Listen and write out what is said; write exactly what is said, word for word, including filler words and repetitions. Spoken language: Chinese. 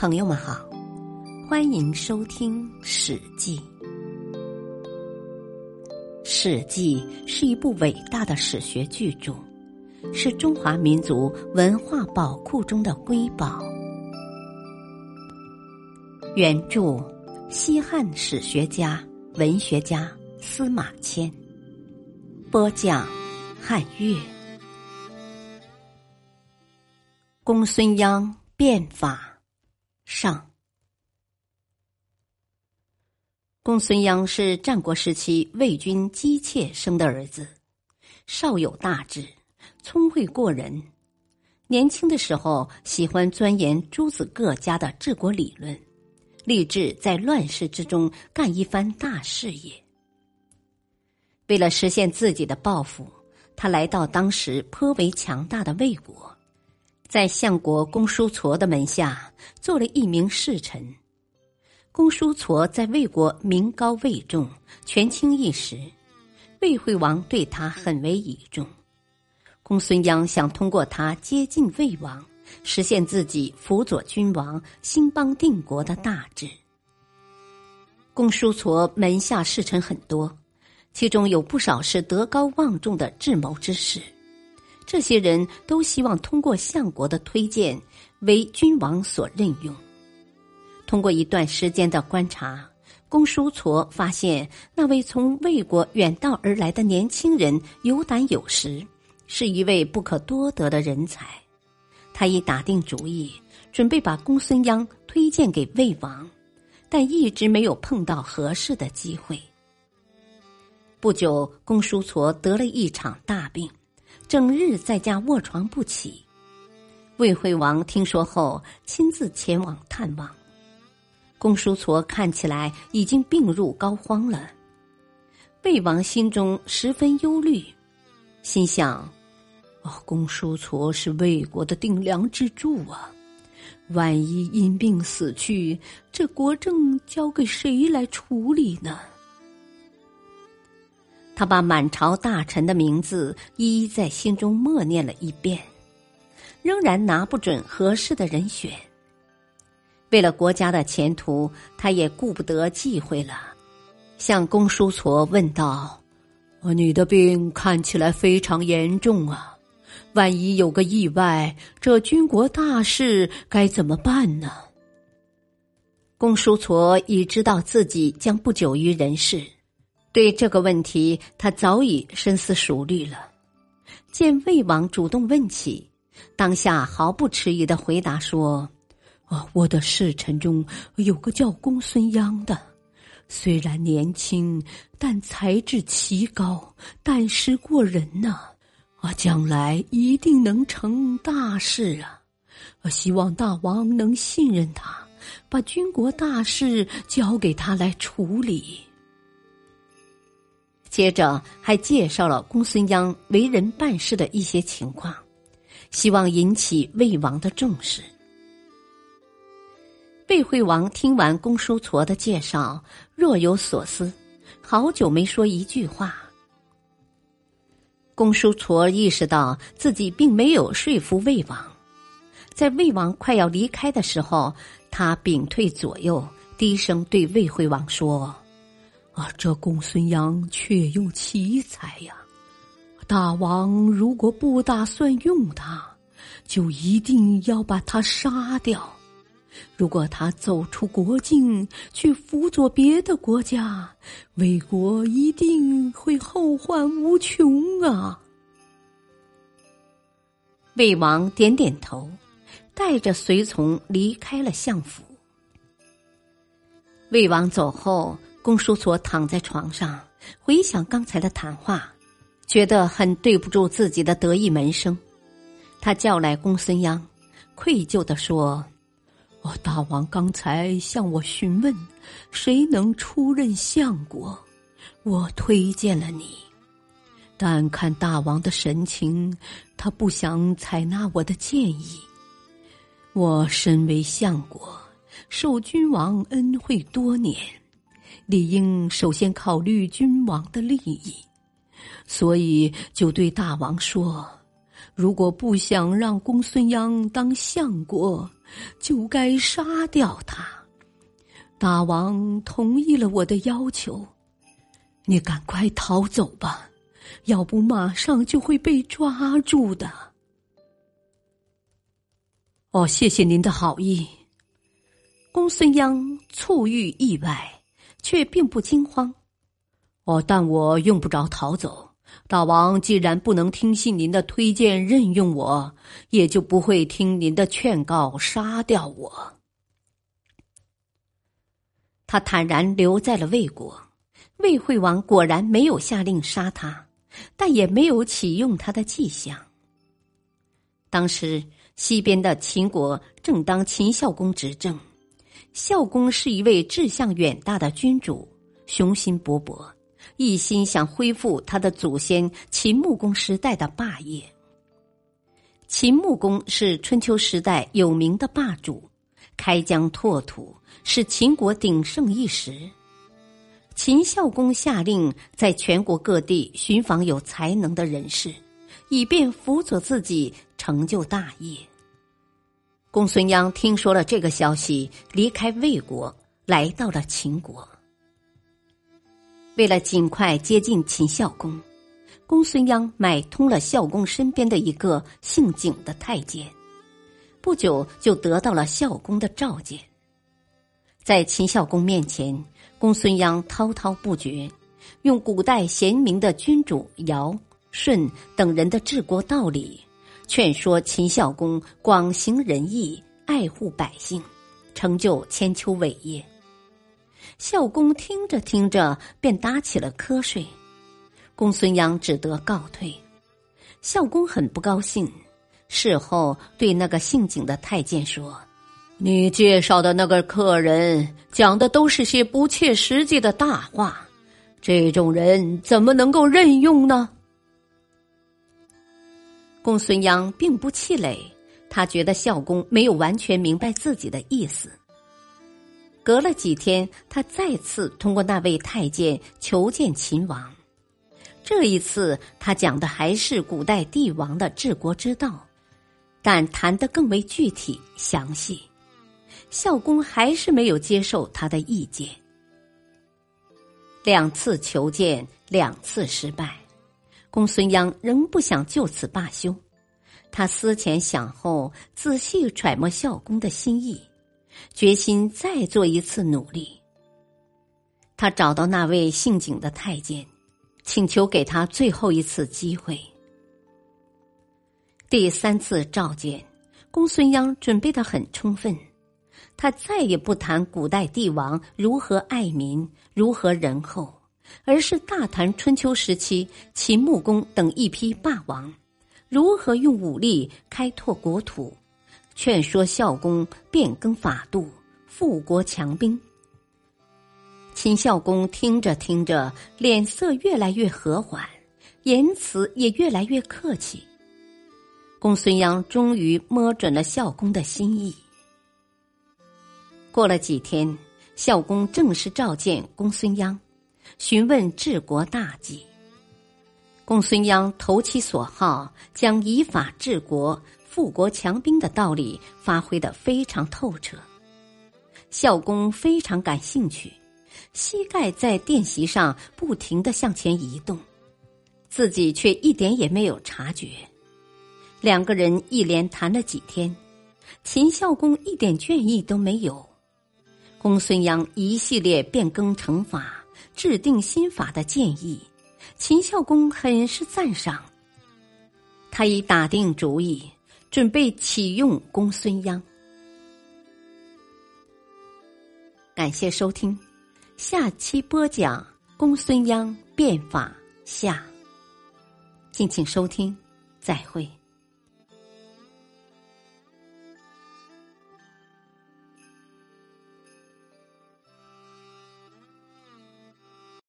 朋友们好，欢迎收听史记。史记是一部伟大的史学巨著，是中华民族文化宝库中的瑰宝。原著西汉史学家、文学家司马迁，播讲汉乐。公孙鞅变法上。公孙鞅是战国时期魏军姬妾生的儿子，少有大志，聪慧过人。年轻的时候喜欢钻研诸子各家的治国理论，立志在乱世之中干一番大事业。为了实现自己的抱负，他来到当时颇为强大的魏国，在相国公叔痤的门下做了一名侍臣。公叔痤在魏国名高位重，权倾一时，魏惠王对他很为倚重。公孙鞅想通过他接近魏王，实现自己辅佐君王、兴邦定国的大志。公叔痤门下侍臣很多，其中有不少是德高望重的智谋之士，这些人都希望通过相国的推荐为君王所任用。通过一段时间的观察，公叔痤发现那位从魏国远道而来的年轻人有胆有识，是一位不可多得的人才。他已打定主意，准备把公孙鞅推荐给魏王，但一直没有碰到合适的机会。不久，公叔痤得了一场大病，整日在家卧床不起。魏惠王听说后，亲自前往探望。公叔痤看起来已经病入膏肓了，魏王心中十分忧虑，心想，公叔痤是魏国的顶梁支柱啊，万一因病死去，这国政交给谁来处理呢？他把满朝大臣的名字一一在心中默念了一遍，仍然拿不准合适的人选。为了国家的前途，他也顾不得忌讳了，向公叔痤问道：你的病看起来非常严重啊，万一有个意外，这军国大事该怎么办呢？公叔痤已知道自己将不久于人世，对这个问题他早已深思熟虑了。见魏王主动问起，当下毫不迟疑地回答说：我的侍臣中有个叫公孙鞅的，虽然年轻，但才智奇高，胆识过人呐、啊。啊，将来一定能成大事啊！希望大王能信任他，把军国大事交给他来处理。接着还介绍了公孙鞅为人办事的一些情况，希望引起魏王的重视。魏惠王听完公叔痤的介绍，若有所思，好久没说一句话。公叔痤意识到自己并没有说服魏王，在魏王快要离开的时候，他屏退左右，低声对魏惠王说：啊，这公孙鞅确有奇才呀、啊！大王如果不打算用他，就一定要把他杀掉。如果他走出国境，去辅佐别的国家，魏国一定会后患无穷啊！魏王点点头，带着随从离开了相府。魏王走后，公叔痤躺在床上，回想刚才的谈话，觉得很对不住自己的得意门生。他叫来公孙鞅，愧疚地说：哦，大王刚才向我询问谁能出任相国，我推荐了你，但看大王的神情，他不想采纳我的建议。我身为相国，受君王恩惠多年，理应首先考虑君王的利益，所以就对大王说，如果不想让公孙鞅当相国，就该杀掉他。大王同意了我的要求，你赶快逃走吧，要不马上就会被抓住的。”“哦，谢谢您的好意。”公孙鞅猝遇意外，却并不惊慌。“哦，但我用不着逃走。大王既然不能听信您的推荐任用我，也就不会听您的劝告杀掉我。”他坦然留在了魏国，魏惠王果然没有下令杀他，但也没有启用他的迹象。当时西边的秦国正当秦孝公执政，孝公是一位志向远大的君主，雄心勃勃，一心想恢复他的祖先秦穆公时代的霸业。秦穆公是春秋时代有名的霸主，开疆拓土，使秦国鼎盛一时。秦孝公下令在全国各地寻访有才能的人士，以便辅佐自己成就大业。公孙鞅听说了这个消息，离开魏国，来到了秦国。为了尽快接近秦孝公，公孙鞅买通了孝公身边的一个姓景的太监，不久就得到了孝公的召见。在秦孝公面前，公孙鞅滔滔不绝，用古代贤明的君主尧、舜等人的治国道理，劝说秦孝公广行仁义，爱护百姓，成就千秋伟业。孝公听着听着便打起了瞌睡，公孙鞅只得告退。孝公很不高兴，事后对那个姓景的太监说：“你介绍的那个客人讲的都是些不切实际的大话，这种人怎么能够任用呢？”公孙鞅并不气馁，他觉得孝公没有完全明白自己的意思。隔了几天，他再次通过那位太监求见秦王。这一次他讲的还是古代帝王的治国之道，但谈得更为具体详细。孝公还是没有接受他的意见。两次求见，两次失败，公孙鞅仍不想就此罢休。他思前想后，仔细揣摩孝公的心意，决心再做一次努力。他找到那位姓景的太监，请求给他最后一次机会。第三次召见，公孙鞅准备得很充分，他再也不谈古代帝王如何爱民，如何仁厚，而是大谈春秋时期秦穆公等一批霸王如何用武力开拓国土，劝说孝公变更法度，富国强兵。秦孝公听着听着，脸色越来越和缓，言辞也越来越客气。公孙鞅终于摸准了孝公的心意。过了几天，孝公正式召见公孙鞅，询问治国大计。公孙鞅投其所好，将以法治国、富国强兵的道理发挥得非常透彻。孝公非常感兴趣，膝盖在垫席上不停地向前移动，自己却一点也没有察觉。两个人一连谈了几天，秦孝公一点倦意都没有。公孙鞅一系列变更成法、制定新法的建议，秦孝公很是赞赏。他已打定主意，准备启用公孙鞅。感谢收听，下期播讲公孙鞅变法下，敬请收听，再会。